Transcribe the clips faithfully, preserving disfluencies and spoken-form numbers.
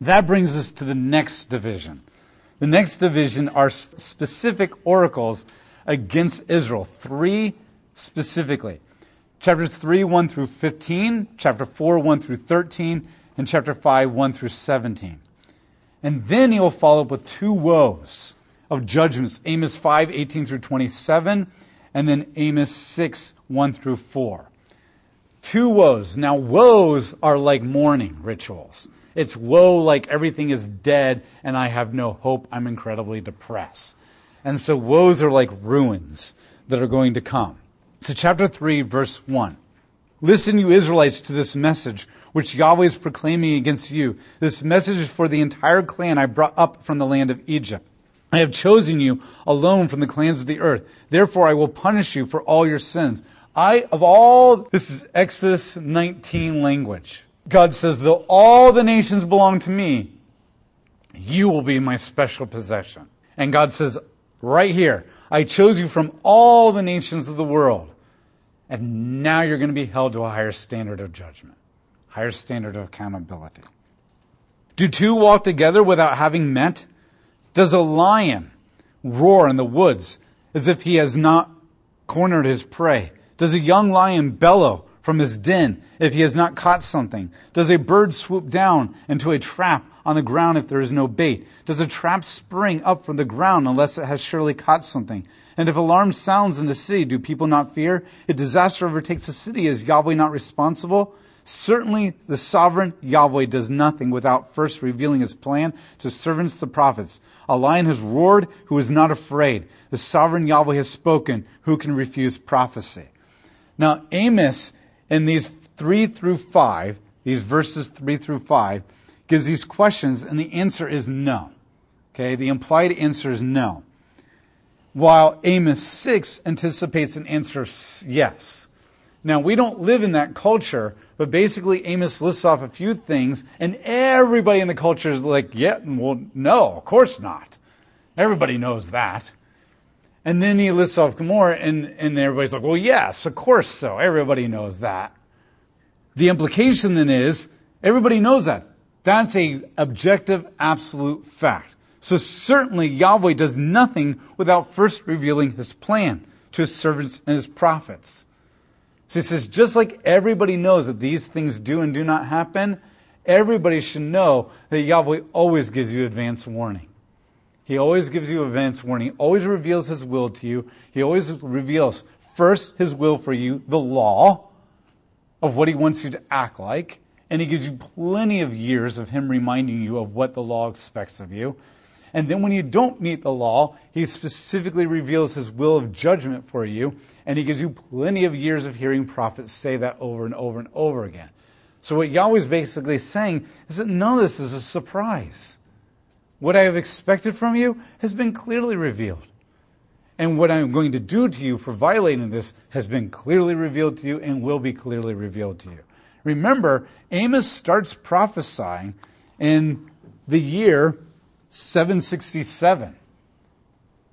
That brings us to the next division. The next division are specific oracles against Israel, three specifically. Chapters three, one through fifteen, chapter four, one through thirteen, and chapter five, one through seventeen. And then he will follow up with two woes of judgments, Amos five, eighteen through twenty-seven, and then Amos six, one through four. Two woes. Now, woes are like mourning rituals. It's woe like everything is dead and I have no hope. I'm incredibly depressed. And so woes are like ruins that are going to come. So chapter three, verse one. Listen, you Israelites, to this message which Yahweh is proclaiming against you. This message is for the entire clan I brought up from the land of Egypt. I have chosen you alone from the clans of the earth. Therefore, I will punish you for all your sins. I, of all, this is Exodus nineteen language. God says, though all the nations belong to me, you will be my special possession. And God says, right here, I chose you from all the nations of the world. And now you're going to be held to a higher standard of judgment, higher standard of accountability. Do two walk together without having met? Does a lion roar in the woods as if he has not cornered his prey? Does a young lion bellow from his den if he has not caught something? Does a bird swoop down into a trap on the ground if there is no bait? Does a trap spring up from the ground unless it has surely caught something? And if alarm sounds in the city, do people not fear? If disaster overtakes the city, is Yahweh not responsible? Certainly the sovereign Yahweh does nothing without first revealing his plan to servants the prophets. A lion has roared, who is not afraid? The sovereign Yahweh has spoken, who can refuse prophecy? Now Amos, in these three through five, these verses three through five, gives these questions, and the answer is no. Okay, the implied answer is no. While Amos six anticipates an answer yes. Now, we don't live in that culture, but basically Amos lists off a few things, and everybody in the culture is like, yeah, well, no, of course not. Everybody knows that. And then he lists off Gomorrah, and, and everybody's like, well, yes, of course so. Everybody knows that. The implication then is, everybody knows that. That's a objective, absolute fact. So certainly Yahweh does nothing without first revealing his plan to his servants and his prophets. So he says, just like everybody knows that these things do and do not happen, everybody should know that Yahweh always gives you advance warning. He always gives you advance warning. He always reveals his will to you. He always reveals first his will for you, the law of what he wants you to act like. And he gives you plenty of years of him reminding you of what the law expects of you. And then when you don't meet the law, he specifically reveals his will of judgment for you. And he gives you plenty of years of hearing prophets say that over and over and over again. So what Yahweh's basically saying is that none of this is a surprise. What I have expected from you has been clearly revealed. And what I am going to do to you for violating this has been clearly revealed to you and will be clearly revealed to you. Remember, Amos starts prophesying in the year seven sixty-seven.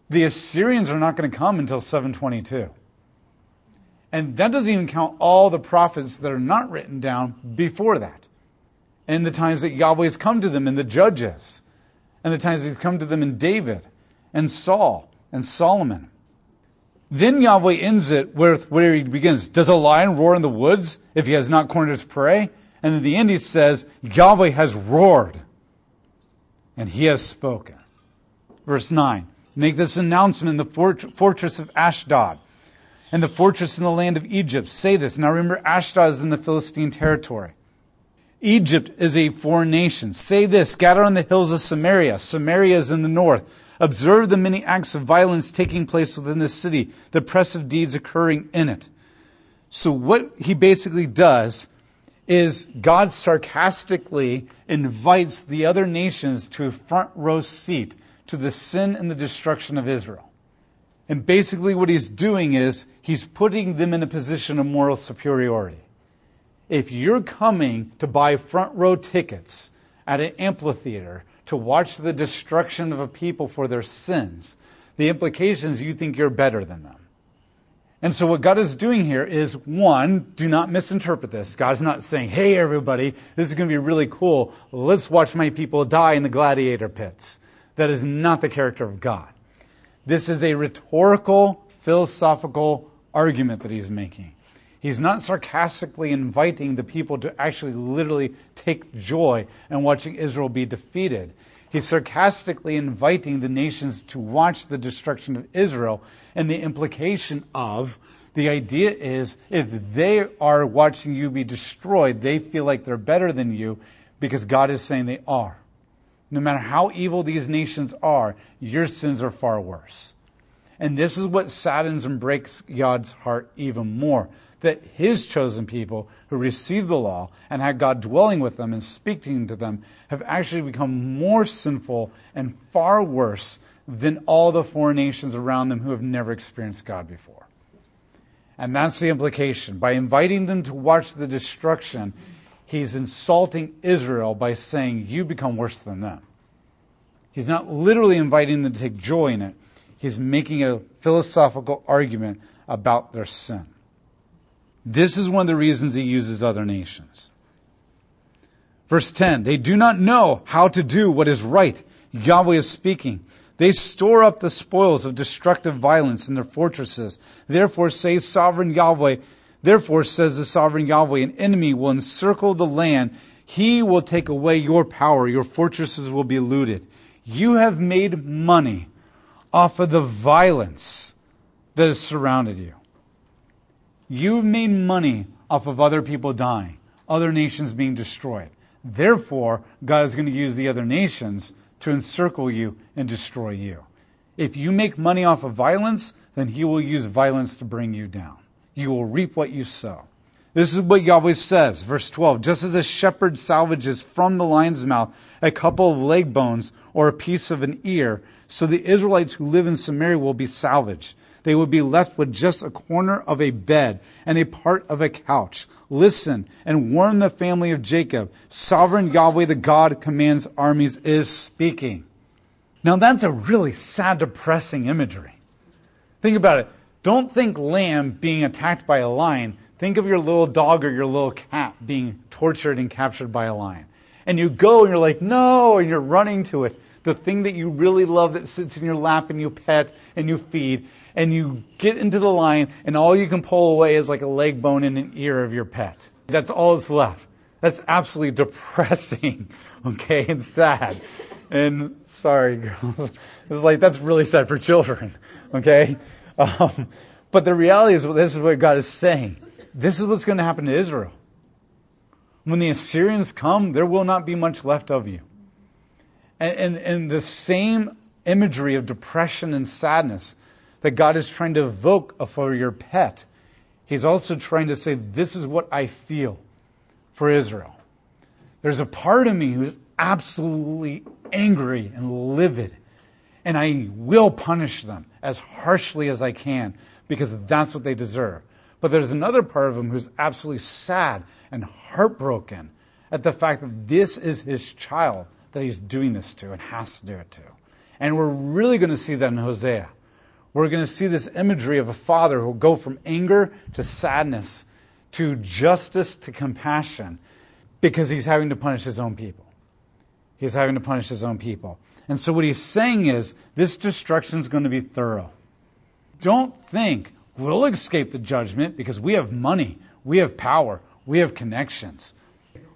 The Assyrians are not going to come until seven twenty-two. And that doesn't even count all the prophets that are not written down before that. And the times that Yahweh has come to them in the Judges. And the times he's come to them in David and Saul and Solomon. Then Yahweh ends it with where he begins. Does a lion roar in the woods if he has not cornered his prey? And at the end he says, Yahweh has roared and he has spoken. Verse nine, make this announcement in the fort- fortress of Ashdod and the fortress in the land of Egypt. Say this. Now remember, Ashdod is in the Philistine territory. Egypt is a foreign nation. Say this, gather on the hills of Samaria. Samaria is in the north. Observe the many acts of violence taking place within the city, the oppressive deeds occurring in it. So what he basically does is God sarcastically invites the other nations to a front row seat to the sin and the destruction of Israel. And basically what he's doing is he's putting them in a position of moral superiority. If you're coming to buy front row tickets at an amphitheater to watch the destruction of a people for their sins, the implication is you think you're better than them. And so what God is doing here is, one, do not misinterpret this. God's not saying, hey, everybody, this is going to be really cool. Let's watch my people die in the gladiator pits. That is not the character of God. This is a rhetorical, philosophical argument that he's making. He's not sarcastically inviting the people to actually literally take joy in watching Israel be defeated. He's sarcastically inviting the nations to watch the destruction of Israel, and the implication of the idea is if they are watching you be destroyed, they feel like they're better than you because God is saying they are. No matter how evil these nations are, your sins are far worse. And this is what saddens and breaks God's heart even more. That his chosen people who received the law and had God dwelling with them and speaking to them have actually become more sinful and far worse than all the foreign nations around them who have never experienced God before. And that's the implication. By inviting them to watch the destruction, he's insulting Israel by saying, you become worse than them. He's not literally inviting them to take joy in it. He's making a philosophical argument about their sin. This is one of the reasons he uses other nations. Verse ten, they do not know how to do what is right. Yahweh is speaking. They store up the spoils of destructive violence in their fortresses. Therefore, says sovereign Yahweh, therefore says the sovereign Yahweh, an enemy will encircle the land. He will take away your power. Your fortresses will be looted. You have made money off of the violence that has surrounded you. You've made money off of other people dying, other nations being destroyed. Therefore, God is going to use the other nations to encircle you and destroy you. If you make money off of violence, then he will use violence to bring you down. You will reap what you sow. This is what Yahweh says, verse twelve, just as a shepherd salvages from the lion's mouth a couple of leg bones or a piece of an ear, so the Israelites who live in Samaria will be salvaged. They would be left with just a corner of a bed and a part of a couch. Listen and warn the family of Jacob. Sovereign Yahweh, the God commands armies, is speaking. Now that's a really sad, depressing imagery. Think about it. Don't think lamb being attacked by a lion. Think of your little dog or your little cat being tortured and captured by a lion. And you go and you're like, no, and you're running to it. The thing that you really love that sits in your lap and you pet and you feed. And you get into the lion, and all you can pull away is like a leg bone and an ear of your pet. That's all that's left. That's absolutely depressing, okay, and sad. And sorry, girls. It's like, that's really sad for children, okay? Um, but the reality is, well, this is what God is saying. This is what's going to happen to Israel. When the Assyrians come, there will not be much left of you. And, and, and the same imagery of depression and sadness that God is trying to evoke for your pet, he's also trying to say, this is what I feel for Israel. There's a part of me who's absolutely angry and livid, and I will punish them as harshly as I can because that's what they deserve. But there's another part of him who's absolutely sad and heartbroken at the fact that this is his child that he's doing this to and has to do it to. And we're really going to see that in Hosea. We're going to see this imagery of a father who will go from anger to sadness to justice to compassion because he's having to punish his own people. He's having to punish his own people. And so what he's saying is this destruction is going to be thorough. Don't think we'll escape the judgment because we have money, we have power, we have connections.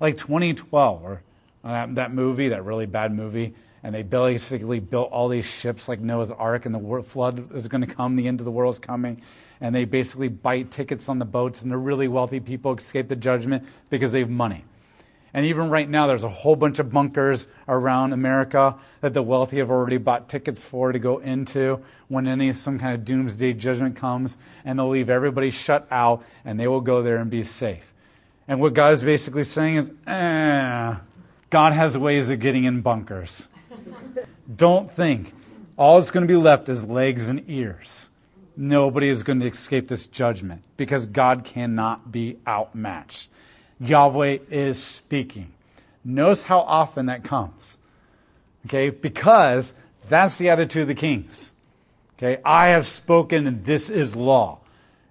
Like twenty twelve or that movie, that really bad movie, and they basically built all these ships like Noah's Ark, and the flood is going to come, the end of the world is coming, and they basically buy tickets on the boats, and the really wealthy people escape the judgment because they have money. And even right now, there's a whole bunch of bunkers around America that the wealthy have already bought tickets for to go into when any some kind of doomsday judgment comes, and they'll leave everybody shut out, and they will go there and be safe. And what God is basically saying is, eh, God has ways of getting in bunkers. Don't think all that's going to be left is legs and ears. Nobody is going to escape this judgment because God cannot be outmatched. Yahweh is speaking. Notice how often that comes. Okay, because that's the attitude of the kings. Okay, I have spoken and this is law.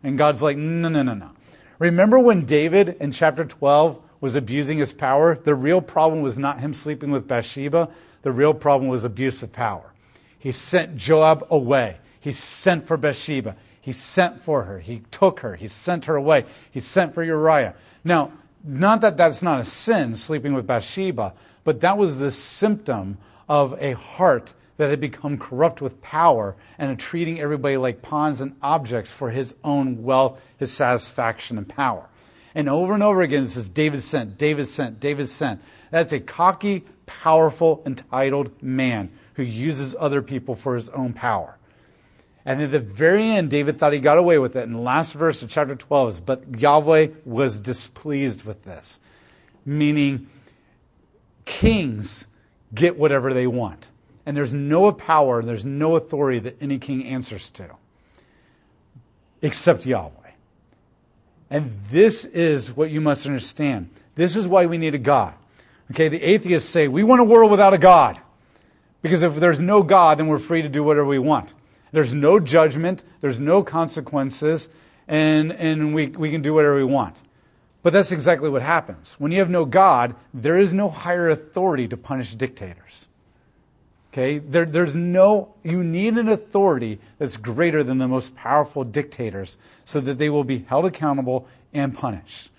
And God's like, no, no, no, no. Remember when David in chapter twelve was abusing his power? The real problem was not him sleeping with Bathsheba. The real problem was abuse of power. He sent Joab away. He sent for Bathsheba. He sent for her. He took her. He sent her away. He sent for Uriah. Now, not that that's not a sin, sleeping with Bathsheba, but that was the symptom of a heart that had become corrupt with power and of treating everybody like pawns and objects for his own wealth, his satisfaction, and power. And over and over again, it says, David sent, David sent, David sent. That's a cocky, powerful, entitled man who uses other people for his own power. And at the very end, David thought he got away with it. And the last verse of chapter twelve is, but Yahweh was displeased with this. Meaning, kings get whatever they want. And there's no power, there's no authority that any king answers to, except Yahweh. And this is what you must understand. This is why we need a God. Okay, the atheists say, we want a world without a God. Because if there's no God, then we're free to do whatever we want. There's no judgment, there's no consequences, and, and we, we can do whatever we want. But that's exactly what happens. When you have no God, there is no higher authority to punish dictators. Okay, there, there's no, you need an authority that's greater than the most powerful dictators so that they will be held accountable and punished.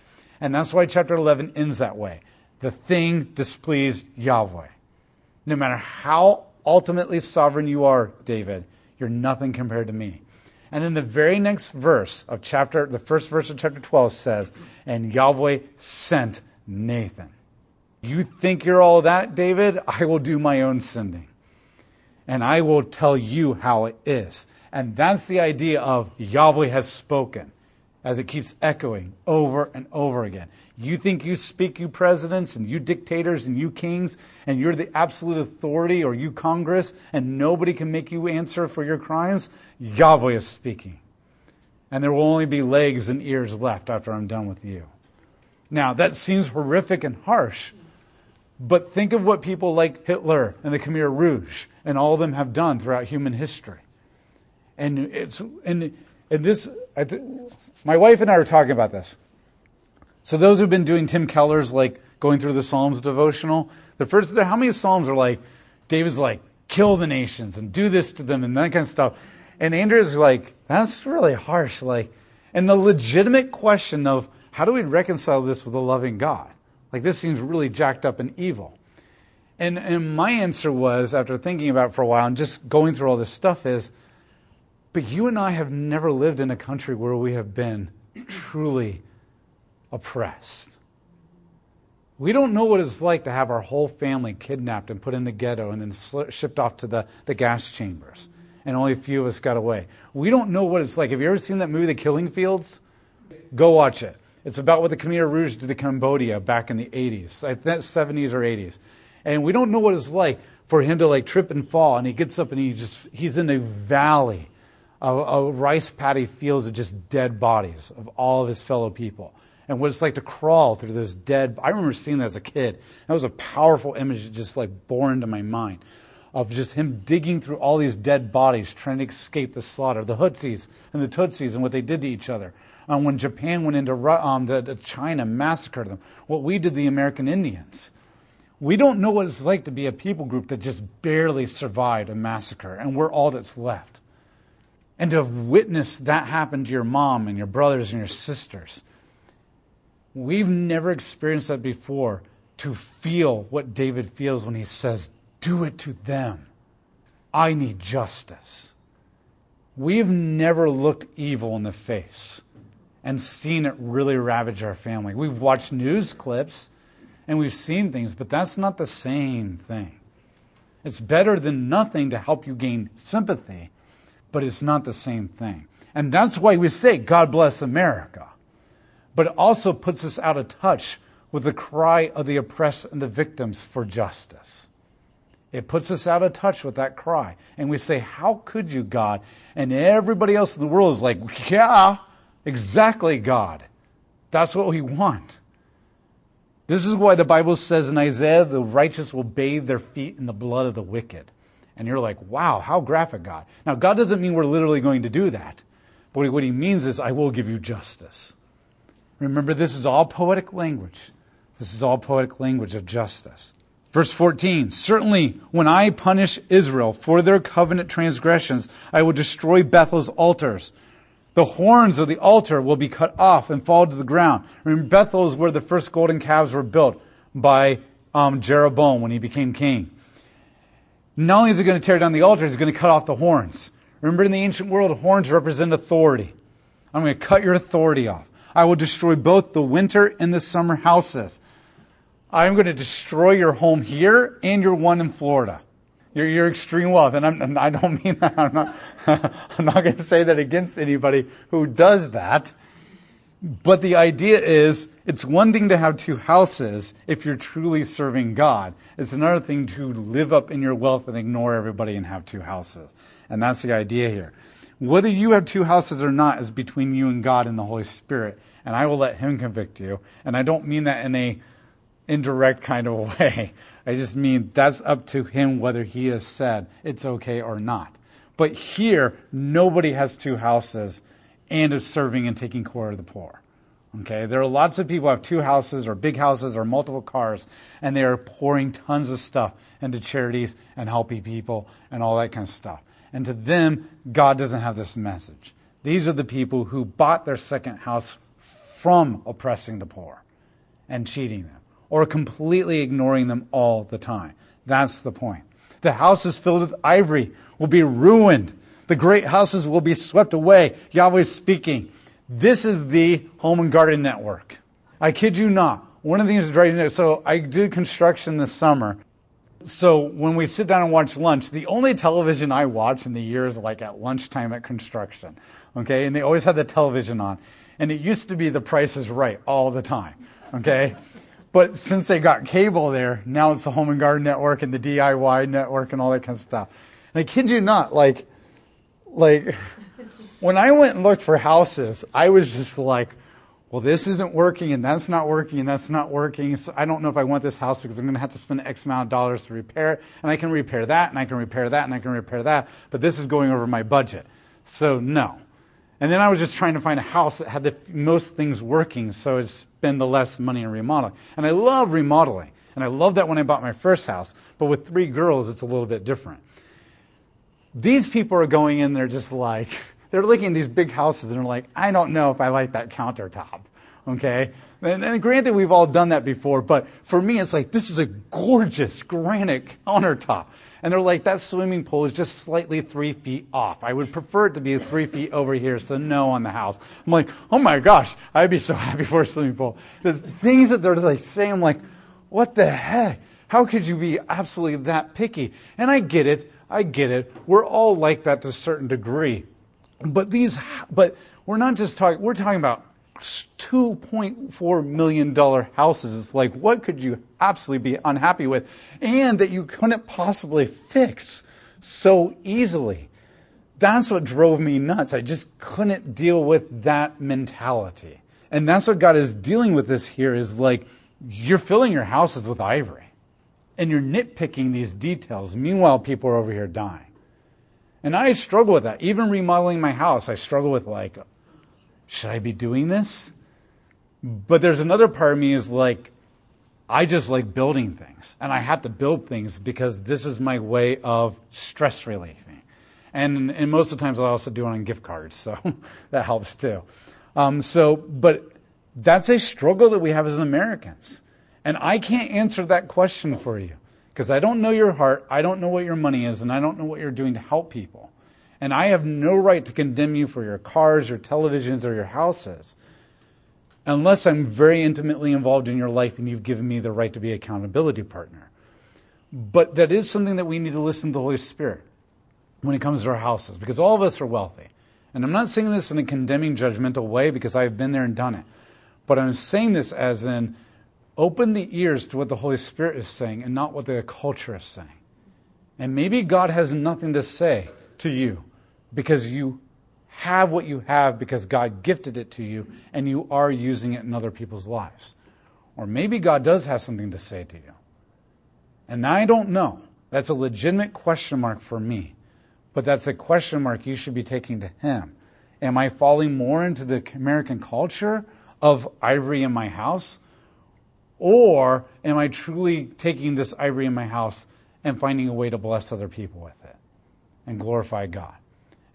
And that's why chapter eleven ends that way. The thing displeased Yahweh. No matter how ultimately sovereign you are, David, you're nothing compared to me. And then the very next verse of chapter, the first verse of chapter twelve says, and Yahweh sent Nathan. You think you're all that, David? I will do my own sending. And I will tell you how it is. And that's the idea of Yahweh has spoken, as it keeps echoing over and over again. You think you speak, you presidents, and you dictators, and you kings, and you're the absolute authority, or you Congress, and nobody can make you answer for your crimes? Yahweh is speaking. And there will only be legs and ears left after I'm done with you. Now, that seems horrific and harsh. But think of what people like Hitler and the Khmer Rouge and all of them have done throughout human history. And it's and and this, I th- my wife and I were talking about this. So those who've been doing Tim Keller's, like, going through the Psalms devotional, the first, how many Psalms are like, David's like, kill the nations and do this to them and that kind of stuff. And Andrew's like, that's really harsh. Like, and the legitimate question of, how do we reconcile this with a loving God? Like, this seems really jacked up and evil. And and my answer was, after thinking about it for a while and just going through all this stuff, is, but you and I have never lived in a country where we have been truly oppressed. We don't know what it's like to have our whole family kidnapped and put in the ghetto and then sl- shipped off to the, the gas chambers. And only a few of us got away. We don't know what it's like. Have you ever seen that movie, The Killing Fields? Go watch it. It's about what the Khmer Rouge did to Cambodia back in the eighties, I think seventies or eighties. And we don't know what it's like for him to like trip and fall. And he gets up and he just, he's in a valley of, of rice paddy fields of just dead bodies of all of his fellow people. And what it's like to crawl through those dead, I remember seeing that as a kid. That was a powerful image that just like bore into my mind of just him digging through all these dead bodies trying to escape the slaughter. The Hutus and the Tutsis and what they did to each other. Um, when Japan went into um, the, the China, massacred them. What we did to the American Indians. We don't know what it's like to be a people group that just barely survived a massacre, and we're all that's left. And to have witnessed that happen to your mom and your brothers and your sisters. We've never experienced that before, to feel what David feels when he says, do it to them. I need justice. We've never looked evil in the face and seen it really ravage our family. We've watched news clips and we've seen things, but that's not the same thing. It's better than nothing to help you gain sympathy, but it's not the same thing. And that's why we say, God bless America. But it also puts us out of touch with the cry of the oppressed and the victims for justice. It puts us out of touch with that cry. And we say, how could you, God? And everybody else in the world is like, yeah, exactly, God. That's what we want. This is why the Bible says in Isaiah, the righteous will bathe their feet in the blood of the wicked. And you're like, wow, how graphic, God. Now, God doesn't mean we're literally going to do that. But what he means is, I will give you justice. Remember, this is all poetic language. This is all poetic language of justice. Verse fourteen, certainly when I punish Israel for their covenant transgressions, I will destroy Bethel's altars. The horns of the altar will be cut off and fall to the ground. Remember, Bethel is where the first golden calves were built by um, Jeroboam when he became king. Not only is he going to tear down the altar, he's going to cut off the horns. Remember, in the ancient world, horns represent authority. I'm going to cut your authority off. I will destroy both the winter and the summer houses. I'm going to destroy your home here and your one in Florida. Your, your extreme wealth. And I'm, I don't mean that. I'm not, I'm not going to say that against anybody who does that. But the idea is, it's one thing to have two houses if you're truly serving God. It's another thing to live up in your wealth and ignore everybody and have two houses. And that's the idea here. Whether you have two houses or not is between you and God and the Holy Spirit. And I will let him convict you. And I don't mean that in a indirect kind of way. I just mean that's up to him whether he has said it's okay or not. But here, nobody has two houses and is serving and taking care of the poor. Okay, there are lots of people who have two houses or big houses or multiple cars, and they are pouring tons of stuff into charities and helping people and all that kind of stuff. And to them, God doesn't have this message. These are the people who bought their second house from oppressing the poor and cheating them, or completely ignoring them all the time. That's the point. The houses filled with ivory will be ruined. The great houses will be swept away. Yahweh is speaking. This is the Home and Garden Network. I kid you not. One of the things that's driving it, so I did construction this summer. So when we sit down and watch lunch, the only television I watch in the year is like at lunchtime at construction. Okay? And they always had the television on. And it used to be The Price is Right all the time. Okay? But since they got cable there, now it's the Home and Garden Network and the D I Y network and all that kind of stuff. And I kid you not, like, like when I went and looked for houses, I was just like, well, this isn't working, and that's not working, and that's not working. So I don't know if I want this house because I'm going to have to spend X amount of dollars to repair it, and I can repair that, and I can repair that, and I can repair that, but this is going over my budget. So no. And then I was just trying to find a house that had the most things working so I'd spend the less money in remodeling. And I love remodeling. And I love that when I bought my first house. But with three girls, it's a little bit different. These people are going in, they're just like, they're looking at these big houses and they're like, I don't know if I like that countertop. Okay? And, and granted, we've all done that before. But for me, it's like, this is a gorgeous granite countertop. And they're like, that swimming pool is just slightly three feet off. I would prefer it to be three feet over here, so no on the house. I'm like, oh my gosh, I'd be so happy for a swimming pool. The things that they're like saying, I'm like, what the heck? How could you be absolutely that picky? And I get it. I get it. We're all like that to a certain degree. But these, but we're not just talking, we're talking about two point four million dollars houses. It's like, what could you absolutely be unhappy with and that you couldn't possibly fix so easily? That's what drove me nuts. I just couldn't deal with that mentality. And that's what God is dealing with this here is like, you're filling your houses with ivory and you're nitpicking these details. Meanwhile, people are over here dying. And I struggle with that. Even remodeling my house, I struggle with like, should I be doing this? But there's another part of me is like, I just like building things. And I have to build things because this is my way of stress relieving. And and most of the times I also do it on gift cards. So that helps too. Um, so, but that's a struggle that we have as Americans. And I can't answer that question for you because I don't know your heart. I don't know what your money is. And I don't know what you're doing to help people. And I have no right to condemn you for your cars, your televisions, or your houses, unless I'm very intimately involved in your life and you've given me the right to be an accountability partner. But that is something that we need to listen to the Holy Spirit when it comes to our houses, because all of us are wealthy. And I'm not saying this in a condemning, judgmental way, because I've been there and done it. But I'm saying this as in, open the ears to what the Holy Spirit is saying and not what the culture is saying. And maybe God has nothing to say to you, because you have what you have because God gifted it to you and you are using it in other people's lives. Or maybe God does have something to say to you. And I don't know. That's a legitimate question mark for me. But that's a question mark you should be taking to him. Am I falling more into the American culture of ivory in my house? Or am I truly taking this ivory in my house and finding a way to bless other people with it and glorify God?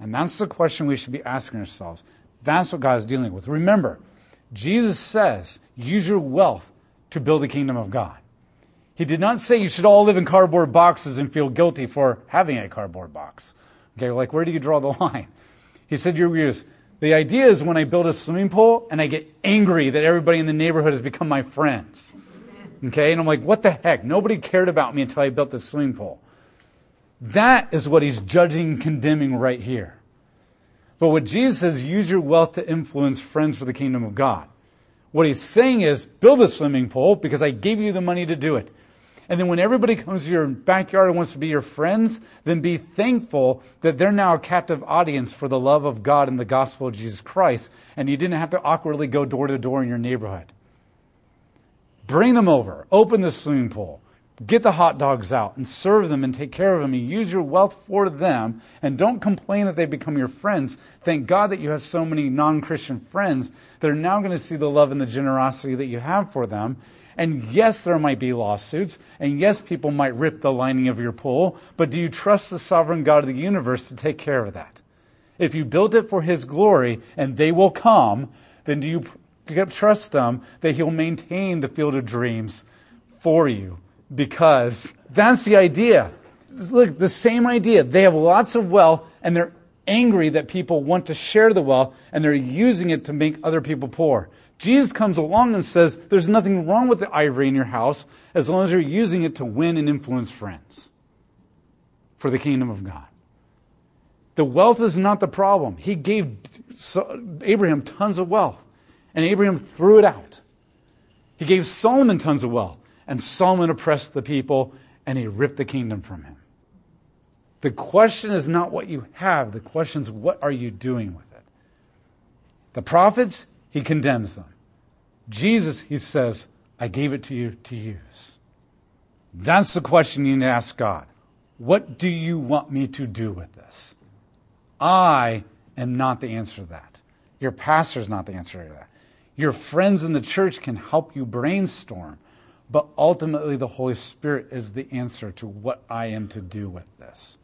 And that's the question we should be asking ourselves. That's what God is dealing with. Remember, Jesus says, use your wealth to build the kingdom of God. He did not say you should all live in cardboard boxes and feel guilty for having a cardboard box. Okay, like where do you draw the line? He said your use. The idea is when I build a swimming pool and I get angry that everybody in the neighborhood has become my friends. Okay, and I'm like, what the heck? Nobody cared about me until I built this swimming pool. That is what he's judging, condemning right here. But what Jesus says, use your wealth to influence friends for the kingdom of God. What he's saying is, build a swimming pool because I gave you the money to do it. And then when everybody comes to your backyard and wants to be your friends, then be thankful that they're now a captive audience for the love of God and the gospel of Jesus Christ, and you didn't have to awkwardly go door to door in your neighborhood. Bring them over. Open the swimming pool. Get the hot dogs out and serve them and take care of them and use your wealth for them, and don't complain that they become your friends. Thank God that you have so many non-Christian friends that are now going to see the love and the generosity that you have for them. And yes, there might be lawsuits, and yes, people might rip the lining of your pool, but do you trust the sovereign God of the universe to take care of that? If you build it for his glory and they will come, then do you trust them that he'll maintain the field of dreams for you? Because that's the idea. Look, the same idea. They have lots of wealth, and they're angry that people want to share the wealth, and they're using it to make other people poor. Jesus comes along and says, there's nothing wrong with the ivory in your house as long as you're using it to win and influence friends for the kingdom of God. The wealth is not the problem. He gave Abraham tons of wealth, and Abraham threw it out. He gave Solomon tons of wealth, and Solomon oppressed the people, and he ripped the kingdom from him. The question is not what you have. The question is, what are you doing with it? The prophets, he condemns them. Jesus, he says, I gave it to you to use. That's the question you need to ask God. What do you want me to do with this? I am not the answer to that. Your pastor is not the answer to that. Your friends in the church can help you brainstorm, but ultimately the Holy Spirit is the answer to what I am to do with this.